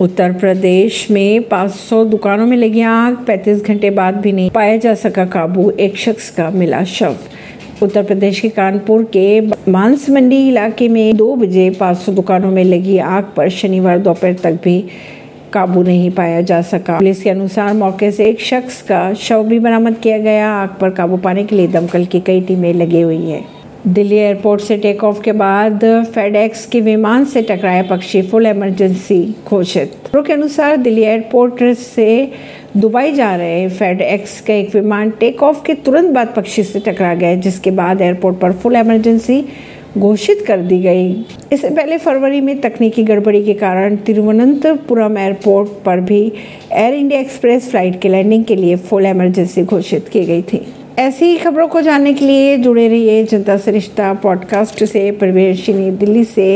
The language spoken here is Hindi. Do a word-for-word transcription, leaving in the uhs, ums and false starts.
उत्तर प्रदेश में पाँच सौ दुकानों में लगी आग, पैंतीस घंटे बाद भी नहीं पाया जा सका काबू, एक शख्स का मिला शव। उत्तर प्रदेश के कानपुर के मांस मंडी इलाके में दो बजे पाँच सौ दुकानों में लगी आग पर शनिवार दोपहर तक भी काबू नहीं पाया जा सका। पुलिस के अनुसार मौके से एक शख्स का शव भी बरामद किया गया। आग पर काबू पाने के लिए दमकल की कई टीमें लगी हुई है। दिल्ली एयरपोर्ट से टेक ऑफ के बाद फेडेक्स के विमान से टकराया पक्षी, फुल इमरजेंसी घोषित। सूत्रों के अनुसार दिल्ली एयरपोर्ट से दुबई जा रहे फेडेक्स का एक विमान टेक ऑफ के तुरंत बाद पक्षी से टकरा गया, जिसके बाद एयरपोर्ट पर फुल इमरजेंसी घोषित कर दी गई। इससे पहले फरवरी में तकनीकी गड़बड़ी के कारण तिरुवनंतपुरम एयरपोर्ट पर भी एयर इंडिया एक्सप्रेस फ्लाइट के लैंडिंग के लिए फुल इमरजेंसी घोषित की गई थी। ऐसी ही खबरों को जानने के लिए जुड़े रहिए जनता से रिश्ता पॉडकास्ट से। परवीन अर्शी, दिल्ली से।